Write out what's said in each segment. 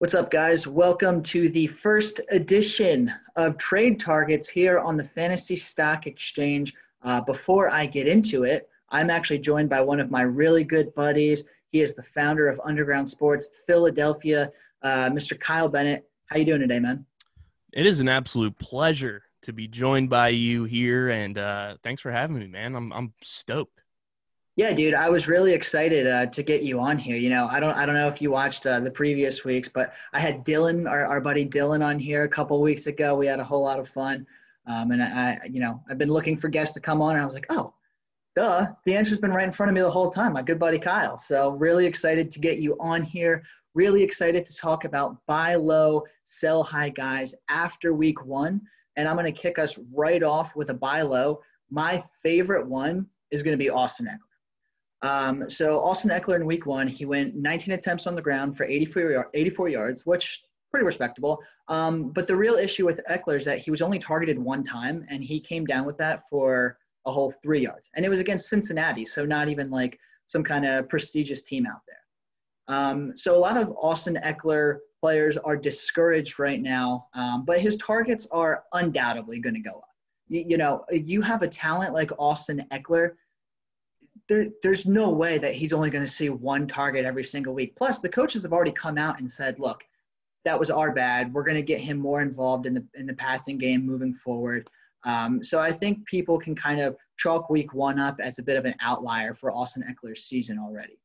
What's up, guys? Welcome to the first edition of Trade Targets here on the Fantasy Stock Exchange. Before I get into it, I'm actually joined by one of my really good buddies. He is the founder of Underground Sports Philadelphia, Mr. Kyle Bennett. How you doing today, man? It is an absolute pleasure to be joined by you here, and thanks for having me, man. I'm stoked. Yeah, dude, I was really excited to get you on here. You know, I don't know if you watched the previous weeks, but I had Dylan, our buddy Dylan, on here a couple weeks ago. We had a whole lot of fun, and I've been looking for guests to come on, and I was like, oh, duh, the answer's been right in front of me the whole time. My good buddy Kyle. So really excited to get you on here. Really excited to talk about buy low, sell high guys after week one, and I'm going to kick us right off with a buy low. My favorite one is going to be Austin Ekeler. So Austin Ekeler in week one, he went 19 attempts on the ground for 84 yards, which pretty respectable. But the real issue with Ekeler is that he was only targeted one time, and he came down with that for a whole 3 yards. And it was against Cincinnati, so not even like some kind of prestigious team out there. So a lot of Austin Ekeler players are discouraged right now, but his targets are undoubtedly going to go up. You know, you have a talent like Austin Ekeler, There's no way that he's only going to see one target every single week. Plus, the coaches have already come out and said, look, that was our bad. We're going to get him more involved in the passing game moving forward. So I think people can kind of chalk week one up as a bit of an outlier for Austin Ekeler's season already.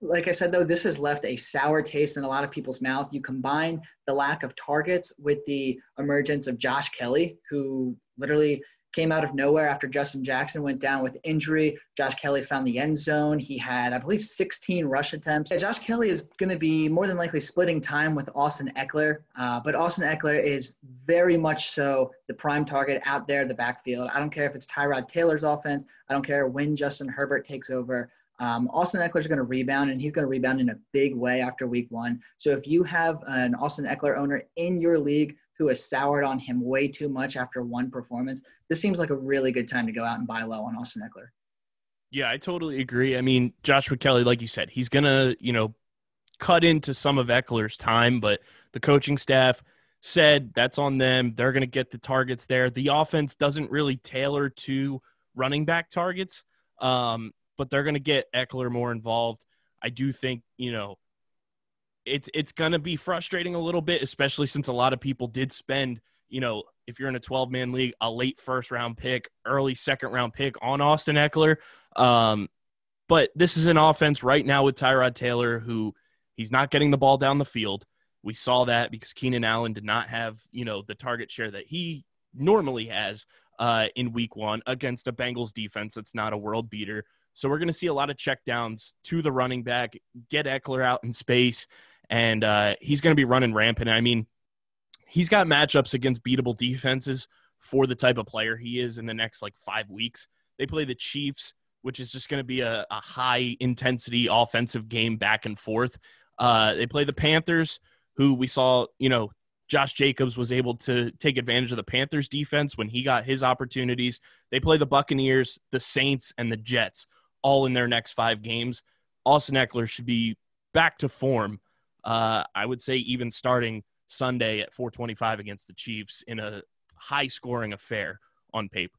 Like I said, though, this has left a sour taste in a lot of people's mouth. You combine the lack of targets with the emergence of Josh Kelley, who literally – came out of nowhere after Justin Jackson went down with injury. Josh Kelley found the end zone. He had, I believe, 16 rush attempts. Yeah, Josh Kelley is going to be more than likely splitting time with Austin Ekeler, but Austin Ekeler is very much so the prime target out there in the backfield. I don't care if it's Tyrod Taylor's offense. I don't care when Justin Herbert takes over. Austin Ekeler is going to rebound, and he's going to rebound in a big way after week one. So if you have an Austin Ekeler owner in your league who has soured on him way too much after one performance, this seems like a really good time to go out and buy low on Austin Ekeler. Yeah, I totally agree. I mean, Joshua Kelley, like you said, he's going to, you know, cut into some of Eckler's time, but the coaching staff said that's on them. They're going to get the targets there. The offense doesn't really tailor to running back targets, but they're going to get Ekeler more involved. I do think, you know, it's going to be frustrating a little bit, especially since a lot of people did spend, you know, if you're in a 12-man league, a late first-round pick, early second-round pick on Austin Ekeler. But this is an offense right now with Tyrod Taylor, who he's not getting the ball down the field. We saw that because Keenan Allen did not have, you know, the target share that he normally has in week one against a Bengals defense that's not a world beater. So we're going to see a lot of checkdowns to the running back, get Ekeler out in space, and he's going to be running rampant. I mean, he's got matchups against beatable defenses for the type of player he is in the next, 5 weeks. They play the Chiefs, which is just going to be a high-intensity offensive game back and forth. They play the Panthers, who we saw, you know, Josh Jacobs was able to take advantage of the Panthers' defense when he got his opportunities. They play the Buccaneers, the Saints, and the Jets all in their next 5 games. Austin Ekeler should be back to form. I would say even starting Sunday at 4:25 against the Chiefs in a high-scoring affair on paper.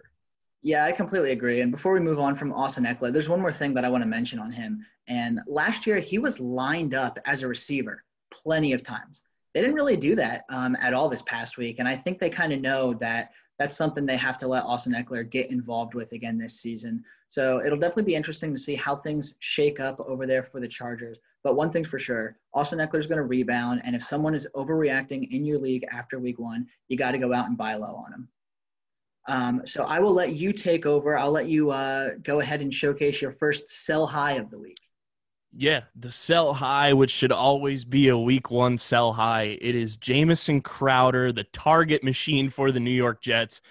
Yeah, I completely agree. And before we move on from Austin Ekeler, there's one more thing that I want to mention on him. And last year, he was lined up as a receiver plenty of times. They didn't really do that at all this past week, and I think they kind of know that that's something they have to let Austin Ekeler get involved with again this season. So it'll definitely be interesting to see how things shake up over there for the Chargers. But one thing's for sure, Austin Ekeler is going to rebound, and if someone is overreacting in your league after week one, you got to go out and buy low on them. So I will let you take over. I'll let you go ahead and showcase your first sell high of the week. Yeah, the sell high, which should always be a week one sell high. It is Jamison Crowder, the target machine for the New York Jets.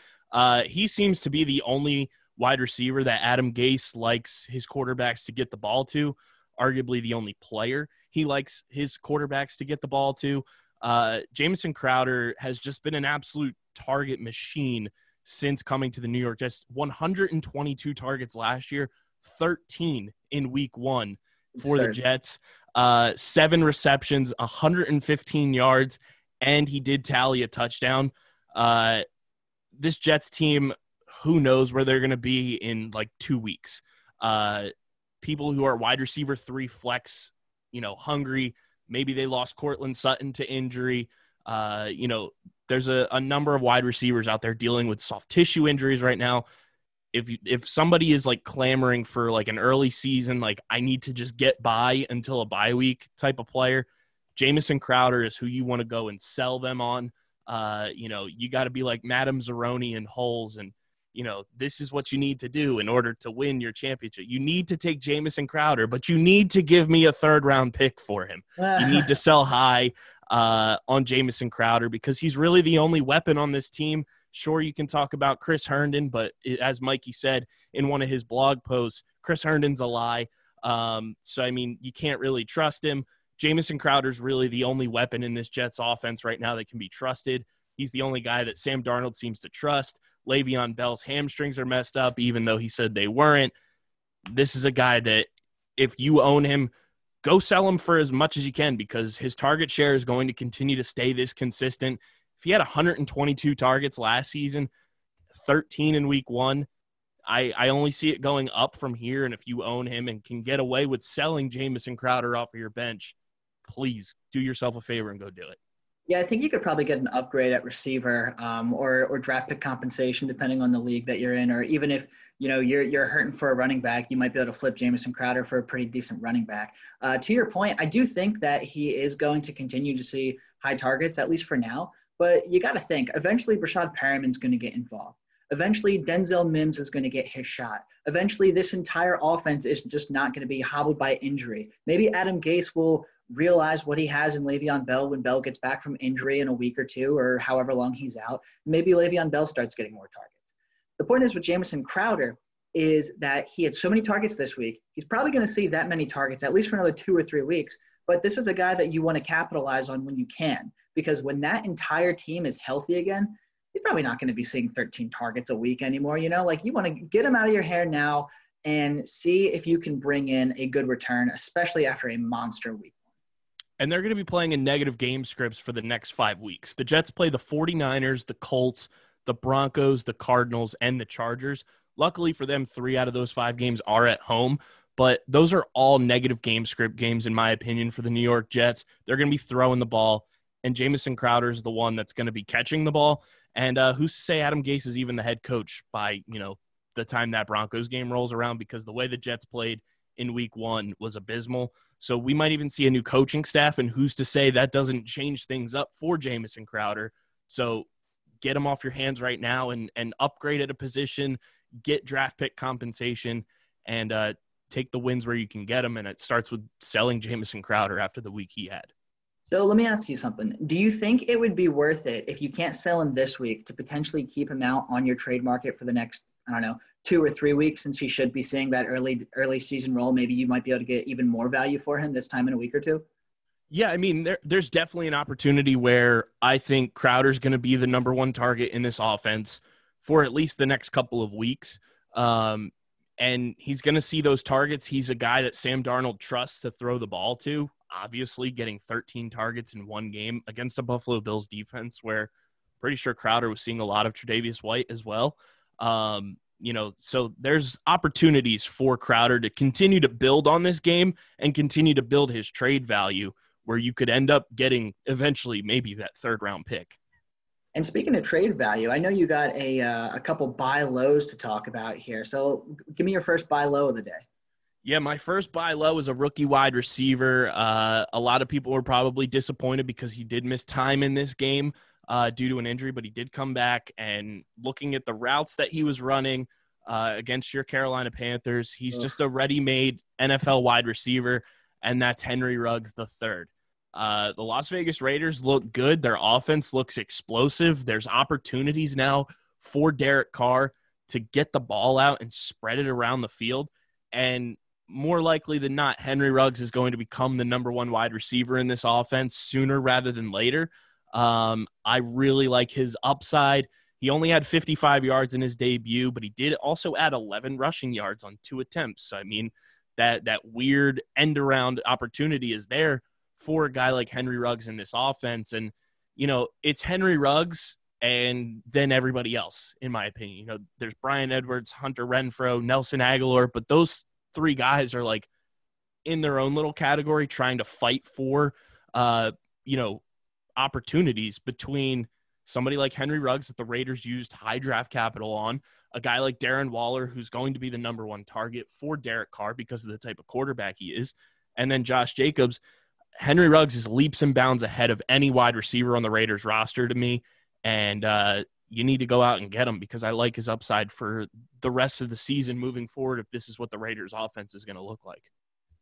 He seems to be the only wide receiver that Adam Gase likes his quarterbacks to get the ball to, arguably the only player he likes his quarterbacks to get the ball to. Jamison Crowder has just been an absolute target machine since coming to the New York Jets. 122 targets last year, 13 in week one. for the Jets. 7 receptions, 115 yards, and he did tally a touchdown. This Jets team, who knows where they're going to be in like 2 weeks. People who are wide receiver 3 flex, hungry. Maybe they lost Cortland Sutton to injury. There's a number of wide receivers out there dealing with soft tissue injuries right now. If somebody is like clamoring for like an early season, like I need to just get by until a bye week type of player, Jamison Crowder is who you want to go and sell them on. You got to be like Madame Zeroni and Holes, and this is what you need to do in order to win your championship. You need to take Jamison Crowder, but you need to give me a 3rd round pick for him. You need to sell high on Jamison Crowder because he's really the only weapon on this team. Sure, you can talk about Chris Herndon, but as Mikey said in one of his blog posts, Chris Herndon's a lie. You can't really trust him. Jamison Crowder's really the only weapon in this Jets offense right now that can be trusted. He's the only guy that Sam Darnold seems to trust. Le'Veon Bell's hamstrings are messed up, even though he said they weren't. This is a guy that if you own him, go sell him for as much as you can because his target share is going to continue to stay this consistent. If he had 122 targets last season, 13 in week 1, I only see it going up from here. And if you own him and can get away with selling Jamison Crowder off of your bench, please do yourself a favor and go do it. Yeah, I think you could probably get an upgrade at receiver or draft pick compensation depending on the league that you're in. Or even if, you're hurting for a running back, you might be able to flip Jamison Crowder for a pretty decent running back. To your point, I do think that he is going to continue to see high targets, at least for now. But you got to think, eventually Rashad Perriman's going to get involved. Eventually Denzel Mims is going to get his shot. Eventually this entire offense is just not going to be hobbled by injury. Maybe Adam Gase will realize what he has in Le'Veon Bell when Bell gets back from injury in a week or two or however long he's out. Maybe Le'Veon Bell starts getting more targets. The point is with Jamison Crowder is that he had so many targets this week. He's probably going to see that many targets at least for another 2 or 3 weeks. But this is a guy that you want to capitalize on when you can because when that entire team is healthy again, he's probably not going to be seeing 13 targets a week anymore. You want to get him out of your hair now and see if you can bring in a good return, especially after a monster week. And they're going to be playing in negative game scripts for the next 5 weeks. The Jets play the 49ers, the Colts, the Broncos, the Cardinals, and the Chargers. Luckily for them, 3 out of those 5 games are at home. But those are all negative game script games, in my opinion, for the New York Jets. They're going to be throwing the ball, and Jamison Crowder is the one that's going to be catching the ball. And who's to say Adam Gase is even the head coach by, the time that Broncos game rolls around because the way the Jets played in week 1 was abysmal. So we might even see a new coaching staff, and who's to say that doesn't change things up for Jamison Crowder. So get him off your hands right now and upgrade at a position, get draft pick compensation, and take the wins where you can get them, and it starts with selling Jamison Crowder after the week he had. So let me ask you something. Do you think it would be worth it if you can't sell him this week to potentially keep him out on your trade market for the next, 2 or 3 weeks since he should be seeing that early season role? Maybe you might be able to get even more value for him this time in a week or two? Yeah, there's definitely an opportunity where I think Crowder's going to be the number 1 target in this offense for at least the next couple of weeks. And he's going to see those targets. He's a guy that Sam Darnold trusts to throw the ball to. Obviously, getting 13 targets in 1 game against a Buffalo Bills defense where pretty sure Crowder was seeing a lot of Tre'Davious White as well. So there's opportunities for Crowder to continue to build on this game and continue to build his trade value where you could end up getting eventually maybe that 3rd round pick. And speaking of trade value, I know you got a couple buy lows to talk about here. So give me your first buy low of the day. Yeah, my first buy low is a rookie wide receiver. A lot of people were probably disappointed because he did miss time in this game due to an injury, but he did come back. And looking at the routes that he was running against your Carolina Panthers, he's just a ready-made NFL wide receiver, and that's Henry Ruggs III. The Las Vegas Raiders look good. Their offense looks explosive. There's opportunities now for Derek Carr to get the ball out and spread it around the field. And more likely than not, Henry Ruggs is going to become the number 1 wide receiver in this offense sooner rather than later. I really like his upside. He only had 55 yards in his debut, but he did also add 11 rushing yards on 2 attempts. So, that weird end-around opportunity is there for a guy like Henry Ruggs in this offense. And, you know, it's Henry Ruggs and then everybody else, in my opinion. You know, there's Bryan Edwards, Hunter Renfrow, Nelson Aguilar, but those three guys are, like, in their own little category trying to fight for, you know, opportunities between somebody like Henry Ruggs that the Raiders used high draft capital on, a guy like Darren Waller, who's going to be the number one target for Derek Carr because of the type of quarterback he is, and then Josh Jacobs. Henry Ruggs is leaps and bounds ahead of any wide receiver on the Raiders roster to me, and you need to go out and get him because I like his upside for the rest of the season moving forward if this is what the Raiders offense is going to look like.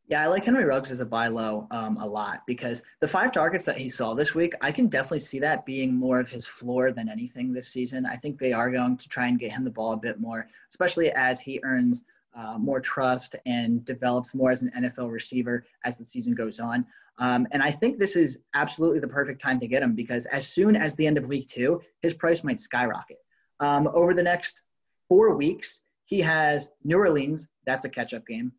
Yeah, I like Henry Ruggs as a buy low a lot because the five targets that he saw this week, I can definitely see that being more of his floor than anything this season. I think they are going to try and get him the ball a bit more, especially as he earns more trust and develops more as an NFL receiver as the season goes on. And I think this is absolutely the perfect time to get him because as soon as the end of week 2, his price might skyrocket. Over the next 4 weeks, he has New Orleans. That's a catch-up game.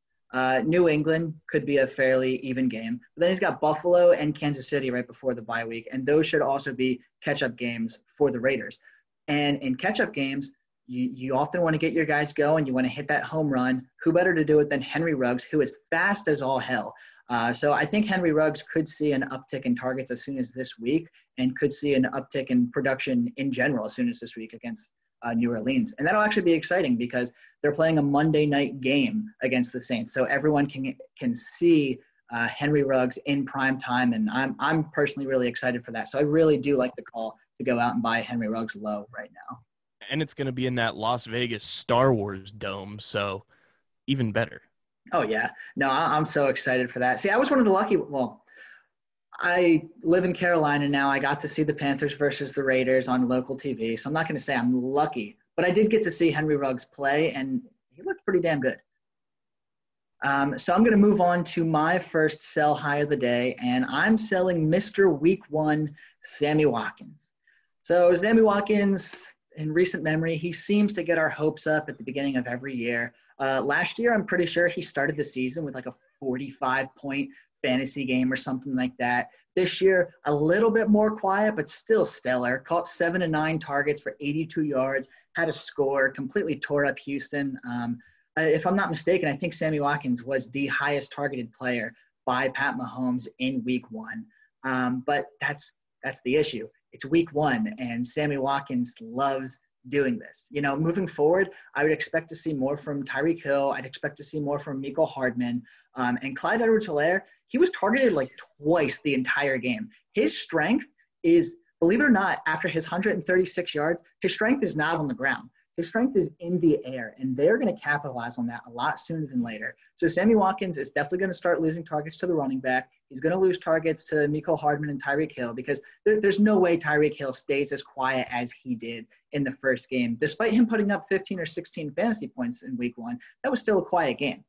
New England could be a fairly even game. But then he's got Buffalo and Kansas City right before the bye week, and those should also be catch-up games for the Raiders. And in catch-up games, you often want to get your guys going. You want to hit that home run. Who better to do it than Henry Ruggs, who is fast as all hell. So I think Henry Ruggs could see an uptick in targets as soon as this week and could see an uptick in production in general as soon as this week against New Orleans. And that'll actually be exciting because they're playing a Monday night game against the Saints. So everyone can see Henry Ruggs in prime time. And I'm personally really excited for that. So I really do like the call to go out and buy Henry Ruggs low right now. And it's going to be in that Las Vegas Star Wars dome. So even better. Oh yeah. No, I'm so excited for that. See, I was one of the lucky, I live in Carolina now. I got to see the Panthers versus the Raiders on local TV, so I'm not going to say I'm lucky. But I did get to see Henry Ruggs play, and he looked pretty damn good. So I'm going to move on to my first sell high of the day, and I'm selling Mr. Week 1, Sammy Watkins. So Sammy Watkins, in recent memory, he seems to get our hopes up at the beginning of every year. Last year, I'm pretty sure he started the season with like a 45-point fantasy game or something like that. This year, a little bit more quiet, but still stellar. Caught 7 of 9 targets for 82 yards, had a score, completely tore up Houston. If I'm not mistaken, I think Sammy Watkins was the highest targeted player by Pat Mahomes in week 1. But that's the issue. It's week 1, and Sammy Watkins loves doing this. You know, moving forward, I would expect to see more from Tyreek Hill. I'd expect to see more from Mecole Hardman. And Clyde Edwards-Helaire, he was targeted like twice the entire game. His strength is, believe it or not, after his 136 yards, his strength is not on the ground. His strength is in the air, and they're going to capitalize on that a lot sooner than later. So Sammy Watkins is definitely going to start losing targets to the running back. He's going to lose targets to Mecole Hardman and Tyreek Hill because there's no way Tyreek Hill stays as quiet as he did in the first game. Despite him putting up 15 or 16 fantasy points in week 1, that was still a quiet game.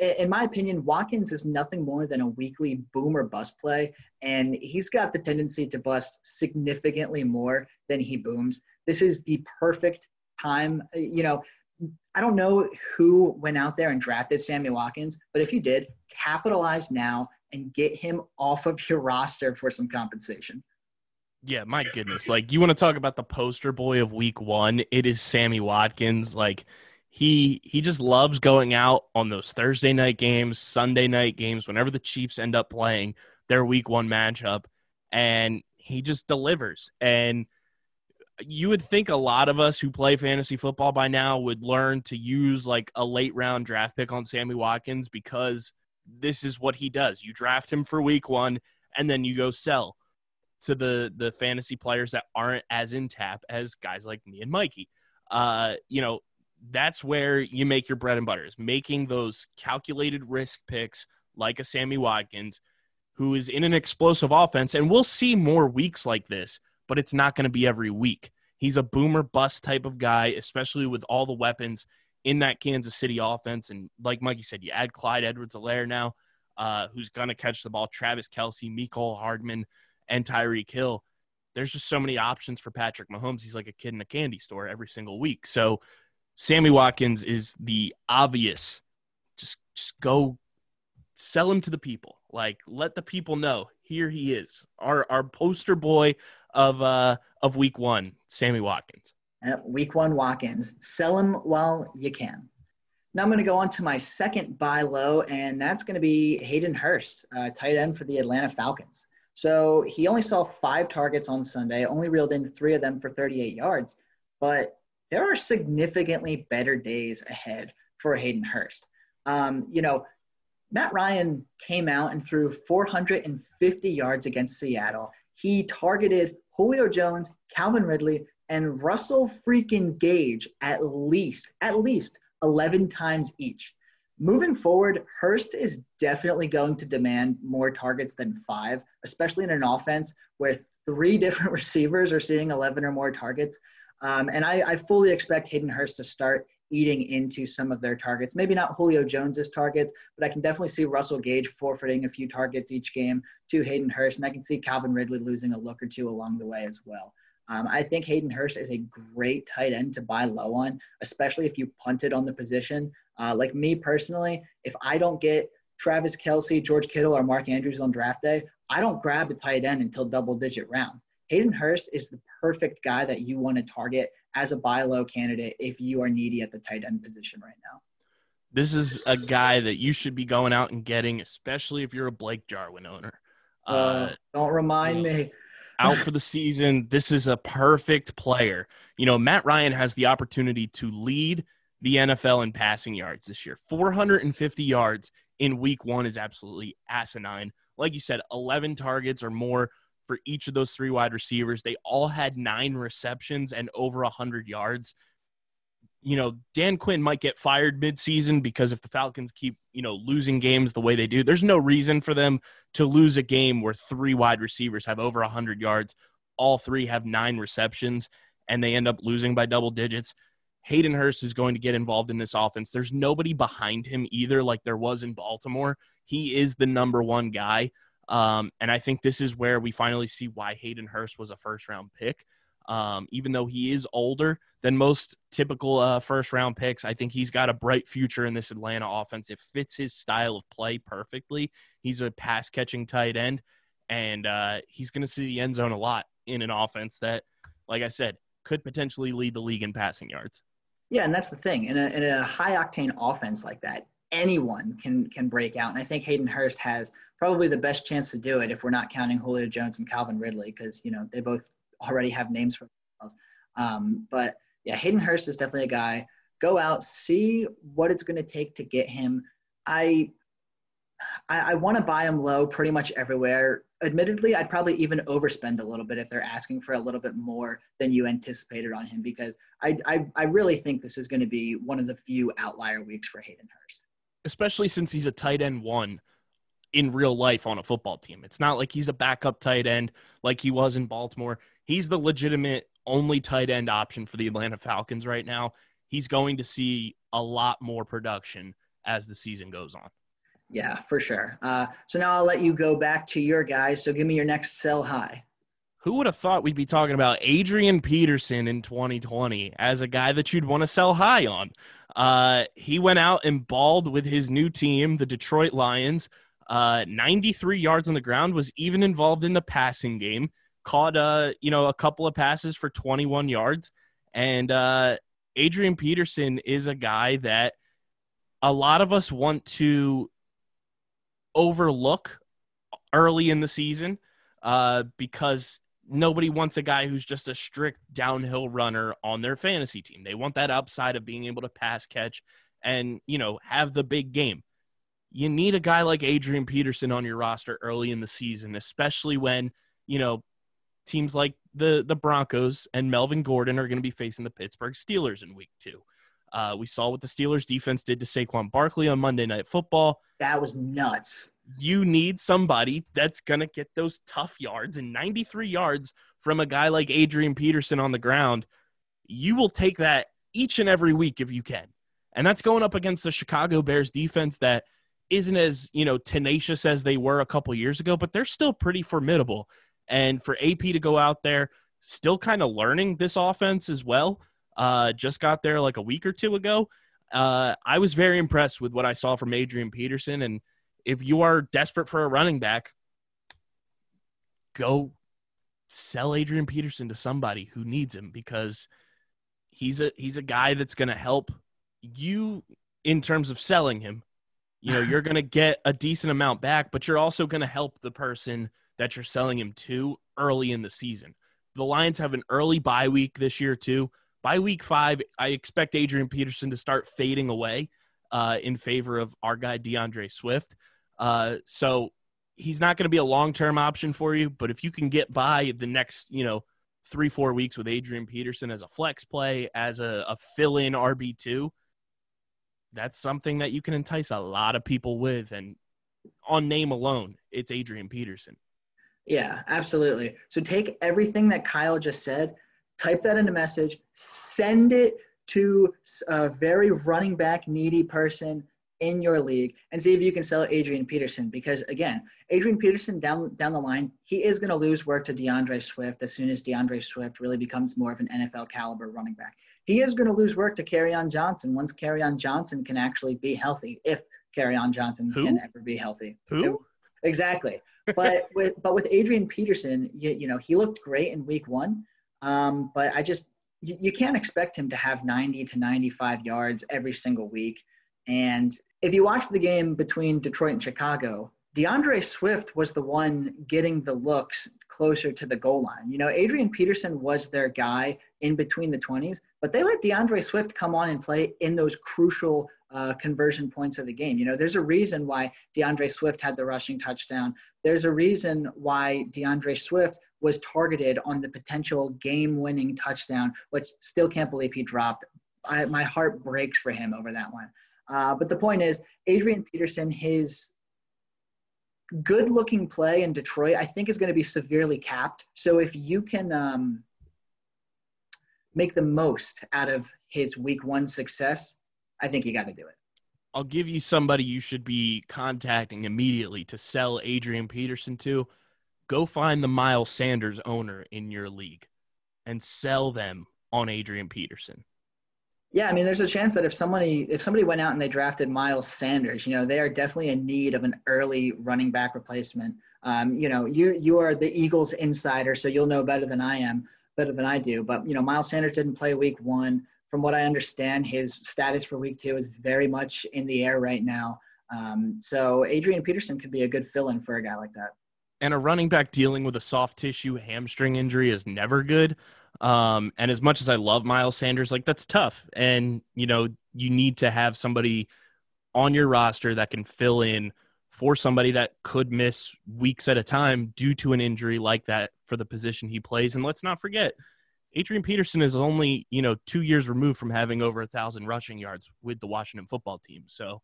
In my opinion, Watkins is nothing more than a weekly boom or bust play, and he's got the tendency to bust significantly more than he booms. This is the perfect time. You know, I don't know who went out there and drafted Sammy Watkins, but if you did, capitalize now and get him off of your roster for some compensation. Yeah, my goodness. Like, you want to talk about the poster boy of week 1, it is Sammy Watkins. Like, he just loves going out on those Thursday night games, Sunday night games, whenever the Chiefs end up playing their week 1 matchup, and he just delivers. And you would think a lot of us who play fantasy football by now would learn to use like a late round draft pick on Sammy Watkins because this is what he does. You draft him for week 1, and then you go sell to the fantasy players that aren't as in tap as guys like me and Mikey. You know, that's where you make your bread and butter, is making those calculated risk picks like a Sammy Watkins, who is in an explosive offense. And we'll see more weeks like this, but it's not going to be every week. He's a boom or bust type of guy, especially with all the weapons in that Kansas City offense. And like Mikey said, you add Clyde Edwards-Helaire now, who's going to catch the ball, Travis Kelce, Mecole Hardman, and Tyreek Hill. There's just so many options for Patrick Mahomes. He's like a kid in a candy store every single week. So Sammy Watkins is the obvious, just just go sell him to the people. Like, let the people know here he is, our poster boy of week one, Sammy Watkins. Week one Watkins. Sell him while you can. Now I'm going to go on to my second buy low, and that's going to be Hayden Hurst, tight end for the Atlanta Falcons. So he only saw 5 targets on Sunday, only reeled in 3 of them for 38 yards, but there are significantly better days ahead for Hayden Hurst. Matt Ryan came out and threw 450 yards against Seattle. He targeted Julio Jones, Calvin Ridley, and Russell freaking Gage at least 11 times each. Moving forward, Hurst is definitely going to demand more targets than 5, especially in an offense where 3 different receivers are seeing 11 or more targets. And I fully expect Hayden Hurst to start eating into some of their targets. Maybe not Julio Jones's targets, but I can definitely see Russell Gage forfeiting a few targets each game to Hayden Hurst, and I can see Calvin Ridley losing a look or two along the way as well. I think Hayden Hurst is a great tight end to buy low on, especially if you punted on the position. Like me personally, if I don't get Travis Kelce, George Kittle, or Mark Andrews on draft day, I don't grab a tight end until double-digit rounds. Hayden Hurst is the perfect guy that you want to target as a buy low candidate if you are needy at the tight end position right now. This is a guy that you should be going out and getting, especially if you're a Blake Jarwin owner. Don't remind me. Out for the season, this is a perfect player. Matt Ryan has the opportunity to lead the NFL in passing yards this year. 450 yards in week one is absolutely asinine. Like you said, 11 targets or more for each of those 3 wide receivers. They all had 9 receptions and over 100 yards. Dan Quinn might get fired midseason because if the Falcons keep, losing games the way they do, there's no reason for them to lose a game where 3 wide receivers have over 100 yards. All 3 have 9 receptions, and they end up losing by double digits. Hayden Hurst is going to get involved in this offense. There's nobody behind him either like there was in Baltimore. He is the number one guy. And I think this is where we finally see why Hayden Hurst was a first-round pick. Even though he is older than most typical first-round picks, I think he's got a bright future in this Atlanta offense. It fits his style of play perfectly. He's a pass-catching tight end, and he's going to see the end zone a lot in an offense that, like I said, could potentially lead the league in passing yards. Yeah, and that's the thing. In a high-octane offense like that, anyone can break out, and I think Hayden Hurst has probably the best chance to do it if we're not counting Julio Jones and Calvin Ridley because, they both already have names for themselves. But, yeah, Hayden Hurst is definitely a guy. Go out, see what it's going to take to get him. I want to buy him low pretty much everywhere. Admittedly, I'd probably even overspend a little bit if they're asking for a little bit more than you anticipated on him because I really think this is going to be one of the few outlier weeks for Hayden Hurst. Especially since he's a tight end one in real life on a football team. It's not like he's a backup tight end like he was in Baltimore. He's the legitimate only tight end option for the Atlanta Falcons right now. He's going to see a lot more production as the season goes on. Yeah, for sure. So now I'll let you go back to your guys. So give me your next sell high. Who would have thought we'd be talking about Adrian Peterson in 2020 as a guy that you'd want to sell high on? He went out and balled with his new team, the Detroit Lions. 93 yards on the ground, was even involved in the passing game, caught a couple of passes for 21 yards. And Adrian Peterson is a guy that a lot of us want to overlook early in the season because nobody wants a guy who's just a strict downhill runner on their fantasy team. They want that upside of being able to pass catch and, have the big game. You need a guy like Adrian Peterson on your roster early in the season, especially when, teams like the Broncos and Melvin Gordon are going to be facing the Pittsburgh Steelers in week 2. We saw what the Steelers defense did to Saquon Barkley on Monday Night Football. That was nuts. You need somebody that's going to get those tough yards, and 93 yards from a guy like Adrian Peterson on the ground. You will take that each and every week if you can. And that's going up against the Chicago Bears defense that isn't as, tenacious as they were a couple years ago, but they're still pretty formidable. And for AP to go out there, still kind of learning this offense as well, just got there like a week or two ago. I was very impressed with what I saw from Adrian Peterson. And if you are desperate for a running back, go sell Adrian Peterson to somebody who needs him, because he's a guy that's going to help you in terms of selling him. You know, you're going to get a decent amount back, but you're also going to help the person that you're selling him to early in the season. The Lions have an early bye week this year too. By week 5, I expect Adrian Peterson to start fading away in favor of our guy DeAndre Swift. So he's not going to be a long-term option for you, but if you can get by the next, 3-4 weeks with Adrian Peterson as a flex play, as a fill-in RB2, that's something that you can entice a lot of people with. And on name alone, it's Adrian Peterson. Yeah, absolutely. So take everything that Kyle just said, type that in a message, send it to a very running back needy person in your league, and see if you can sell Adrian Peterson. Because again, Adrian Peterson down the line, he is going to lose work to DeAndre Swift as soon as DeAndre Swift really becomes more of an NFL caliber running back. He is going to lose work to Kerryon Johnson once Kerryon Johnson can actually be healthy, if Kerryon Johnson can ever be healthy. Exactly. But with Adrian Peterson, he looked great in week 1. But I just, you can't expect him to have 90 to 95 yards every single week. And if you watched the game between Detroit and Chicago, DeAndre Swift was the one getting the looks closer to the goal line. Adrian Peterson was their guy in between the 20s, but they let DeAndre Swift come on and play in those crucial conversion points of the game. There's a reason why DeAndre Swift had the rushing touchdown. There's a reason why DeAndre Swift was targeted on the potential game-winning touchdown, which still can't believe he dropped. My heart breaks for him over that one. But the point is, Adrian Peterson, his good-looking play in Detroit, I think, is going to be severely capped. So if you can make the most out of his week 1 success, I think you got to do it. I'll give you somebody you should be contacting immediately to sell Adrian Peterson to. Go find the Miles Sanders owner in your league and sell them on Adrian Peterson. Yeah, I mean, there's a chance that if somebody went out and they drafted Miles Sanders, they are definitely in need of an early running back replacement. You are the Eagles insider, so you'll know better than I do. But, Miles Sanders didn't play week 1. From what I understand, his status for week 2 is very much in the air right now. So Adrian Peterson could be a good fill-in for a guy like that. And a running back dealing with a soft tissue hamstring injury is never good. And as much as I love Miles Sanders, that's tough. And, you need to have somebody on your roster that can fill in for somebody that could miss weeks at a time due to an injury like that for the position he plays. And let's not forget, Adrian Peterson is only, 2 years removed from having over 1,000 rushing yards with the Washington football team. So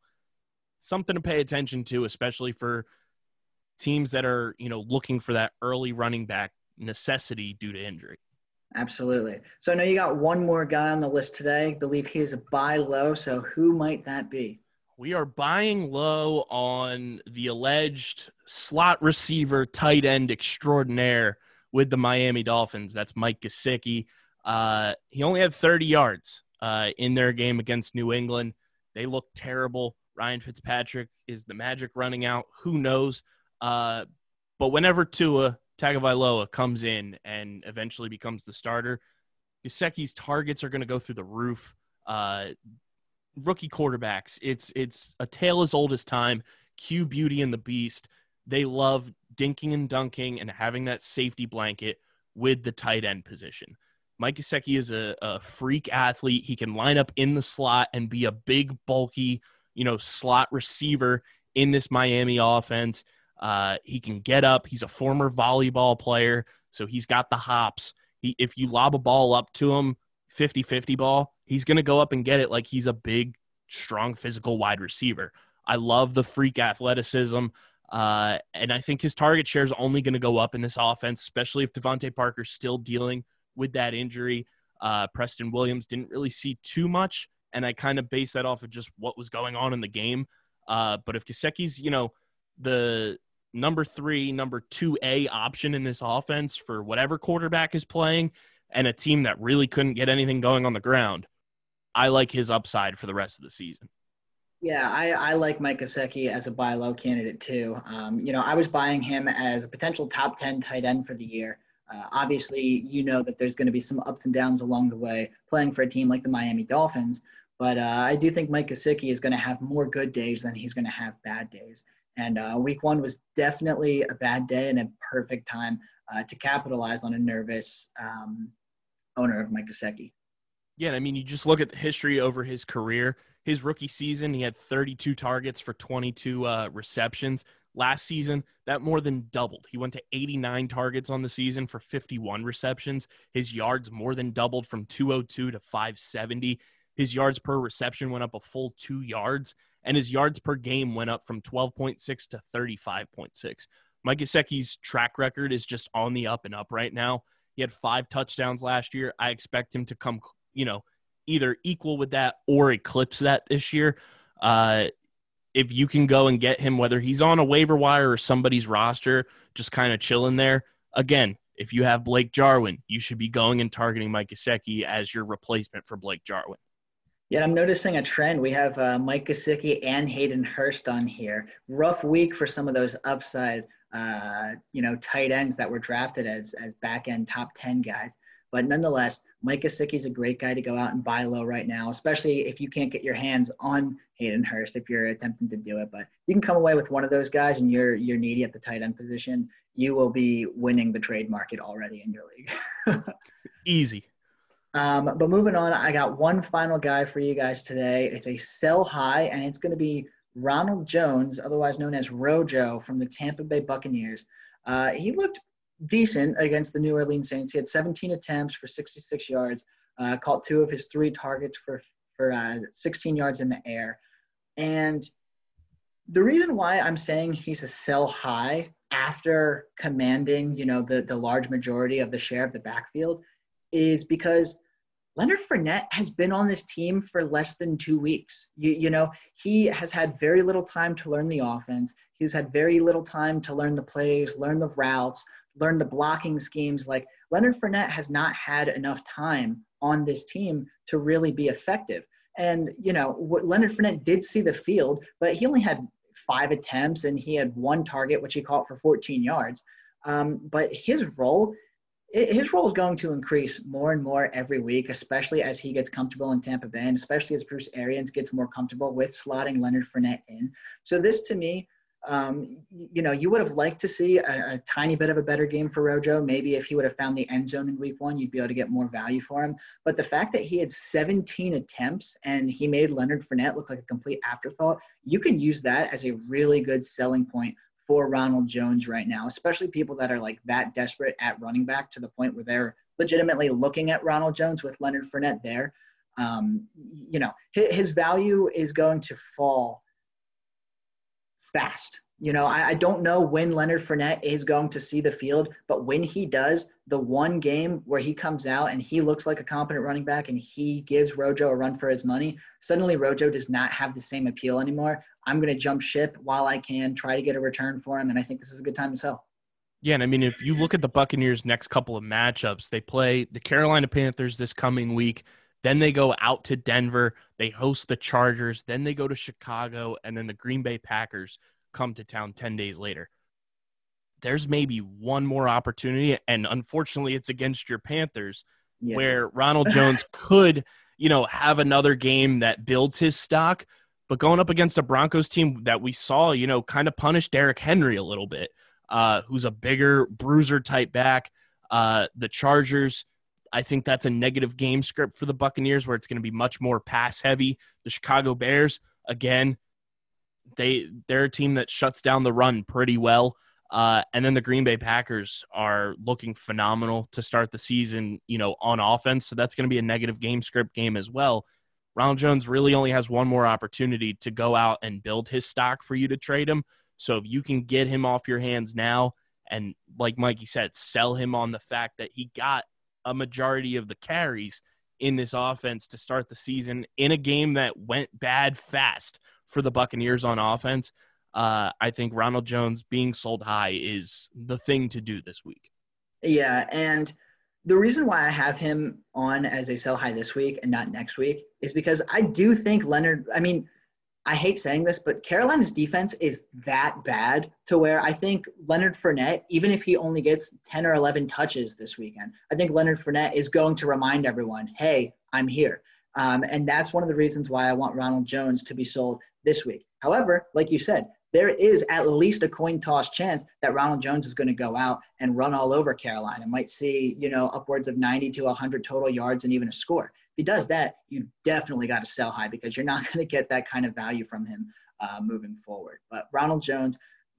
something to pay attention to, especially for teams that are, looking for that early running back necessity due to injury. Absolutely. So I know you got one more guy on the list today. I believe he is a buy low. So who might that be? We are buying low on the alleged slot receiver tight end extraordinaire with the Miami Dolphins. That's Mike Gesicki. He only had 30 yards in their game against New England. They look terrible. Ryan Fitzpatrick is the magic running out. Who knows? But whenever Tua Tagovailoa comes in and eventually becomes the starter, Gesicki's targets are going to go through the roof. Rookie quarterbacks, it's a tale as old as time. Cue Beauty and the Beast. They love dinking and dunking and having that safety blanket with the tight end position. Mike Gesicki is a freak athlete. He can line up in the slot and be a big, bulky, slot receiver in this Miami offense. He can get up. He's a former volleyball player, so he's got the hops. If you lob a ball up to him, 50-50 ball, he's going to go up and get it like he's a big, strong, physical wide receiver. I love the freak athleticism, and I think his target share is only going to go up in this offense, especially if Devontae Parker's still dealing with that injury. Preston Williams didn't really see too much, and I kind of based that off of just what was going on in the game. But if Gesicki's, the number 3, number 2A option in this offense for whatever quarterback is playing and a team that really couldn't get anything going on the ground, I like his upside for the rest of the season. Yeah, I like Mike Gesicki as a buy low candidate too. I was buying him as a potential top 10 tight end for the year. Obviously, you know that there's going to be some ups and downs along the way playing for a team like the Miami Dolphins. But I do think Mike Gesicki is going to have more good days than he's going to have bad days. And week one was definitely a bad day and a perfect time to capitalize on a nervous owner of Mike Gesicki. Yeah, I mean, you just look at the history over his career. His rookie season, he had 32 targets for 22 receptions. Last season, that more than doubled. He went to 89 targets on the season for 51 receptions. His yards more than doubled from 202 to 570. His yards per reception went up a full 2 yards, and his yards per game went up from 12.6 to 35.6. Mike Gesicki's track record is just on the up and up right now. He had 5 touchdowns last year. I expect him to come, either equal with that or eclipse that this year. If you can go and get him, whether he's on a waiver wire or somebody's roster, just kind of chilling there. Again, if you have Blake Jarwin, you should be going and targeting Mike Gesicki as your replacement for Blake Jarwin. Yeah, I'm noticing a trend. We have Mike Gesicki and Hayden Hurst on here. Rough week for some of those upside, tight ends that were drafted as back-end top 10 guys. But nonetheless, Mike Gesicki is a great guy to go out and buy low right now, especially if you can't get your hands on Hayden Hurst if you're attempting to do it. But you can come away with one of those guys and you're needy at the tight end position. You will be winning the trade market already in your league. Easy. But moving on, I got one final guy for you guys today. It's a sell high, and it's going to be Ronald Jones, otherwise known as Rojo, from the Tampa Bay Buccaneers. He looked decent against the New Orleans Saints. He had 17 attempts for 66 yards, caught 2 of his 3 targets for 16 yards in the air. And the reason why I'm saying he's a sell high after commanding, the large majority of the share of the backfield is because Leonard Fournette has been on this team for less than 2 weeks. He has had very little time to learn the offense. He's had very little time to learn the plays, learn the routes, learn the blocking schemes. Like, Leonard Fournette has not had enough time on this team to really be effective. And, Leonard Fournette did see the field, but he only had 5 attempts and he had 1 target, which he caught for 14 yards. But his role is going to increase more and more every week, especially as he gets comfortable in Tampa Bay and especially as Bruce Arians gets more comfortable with slotting Leonard Fournette in. So this, to me, you would have liked to see a tiny bit of a better game for Rojo. Maybe if he would have found the end zone in week one, you'd be able to get more value for him. But the fact that he had 17 attempts and he made Leonard Fournette look like a complete afterthought, you can use that as a really good selling point for Ronald Jones right now, especially people that are like that desperate at running back to the point where they're legitimately looking at Ronald Jones with Leonard Fournette there. His value is going to fall fast. I don't know when Leonard Fournette is going to see the field, but when he does, the one game where he comes out and he looks like a competent running back and he gives Rojo a run for his money, suddenly Rojo does not have the same appeal anymore. I'm going to jump ship while I can, try to get a return for him, and I think this is a good time to sell. Yeah, and I mean, if you look at the Buccaneers' next couple of matchups, they play the Carolina Panthers this coming week. Then they go out to Denver. They host the Chargers. Then they go to Chicago, and then the Green Bay Packers come to town 10 days later. There's maybe one more opportunity, and unfortunately it's against your Panthers, yes, where Ronald Jones could, have another game that builds his stock. But going up against a Broncos team that we saw, kind of punish Derrick Henry a little bit, who's a bigger bruiser type back. The Chargers, I think that's a negative game script for the Buccaneers where it's going to be much more pass heavy. The Chicago Bears, again, they're a team that shuts down the run pretty well. And then the Green Bay Packers are looking phenomenal to start the season, on offense. So that's going to be a negative game script game as well. Ronald Jones really only has one more opportunity to go out and build his stock for you to trade him. So if you can get him off your hands now and, like Mikey said, sell him on the fact that he got a majority of the carries in this offense to start the season in a game that went bad fast for the Buccaneers on offense, I think Ronald Jones being sold high is the thing to do this week. Yeah, and the reason why I have him on as a sell high this week and not next week is because I do think Leonard – I mean, I hate saying this, but Carolina's defense is that bad to where I think Leonard Fournette, even if he only gets 10 or 11 touches this weekend, I think Leonard Fournette is going to remind everyone, hey, I'm here. And that's one of the reasons why I want Ronald Jones to be sold this week. However, like you said, there is at least a coin toss chance that Ronald Jones is going to go out and run all over Carolina and might see, you know, upwards of 90 to 100 total yards and even a score. If he does that, you definitely got to sell high because you're not going to get that kind of value from him moving forward. But Ronald Jones,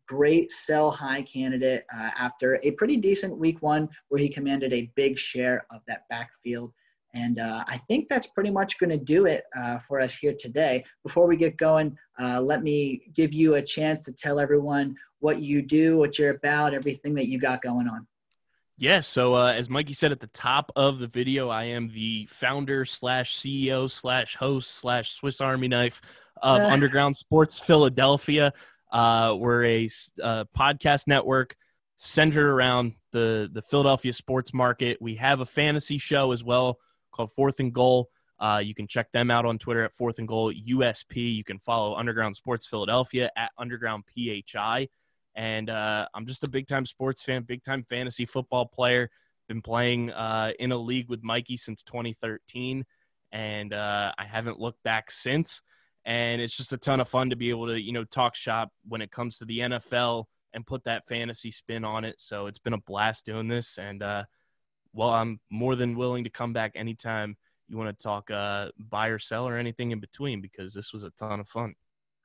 great sell high candidate after a pretty decent week one where he commanded a big share of that backfield. And I think that's pretty much going to do it for us here today. Before we get going, let me give you a chance to tell everyone what you do, what you're about, everything that you got going on. Yeah, so as Mikey said at the top of the video, I am the founder/CEO/host/Swiss Army knife of Underground Sports Philadelphia. We're a podcast network centered around the Philadelphia sports market. We have a fantasy show as well called Fourth and Goal. You can check them out on Twitter at Fourth and Goal USP. You can follow Underground Sports Philadelphia at Underground PHI. And I'm just a big-time sports fan, big-time fantasy football player. Been playing in a league with Mikey since 2013, and I haven't looked back since. And it's just a ton of fun to be able to, you know, talk shop when it comes to the NFL and put that fantasy spin on it. So it's been a blast doing this. And, well, I'm more than willing to come back anytime you want to talk buy or sell or anything in between because this was a ton of fun.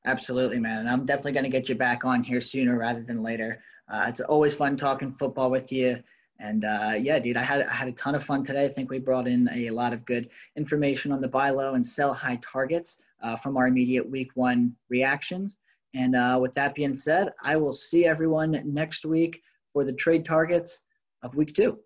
Absolutely, man. And I'm definitely going to get you back on here sooner rather than later. It's always fun talking football with you. And, yeah, dude, I had a ton of fun today. I think we brought in a lot of good information on the buy low and sell high targets from our immediate week one reactions. And with that being said, I will see everyone next week for the trade targets of week two.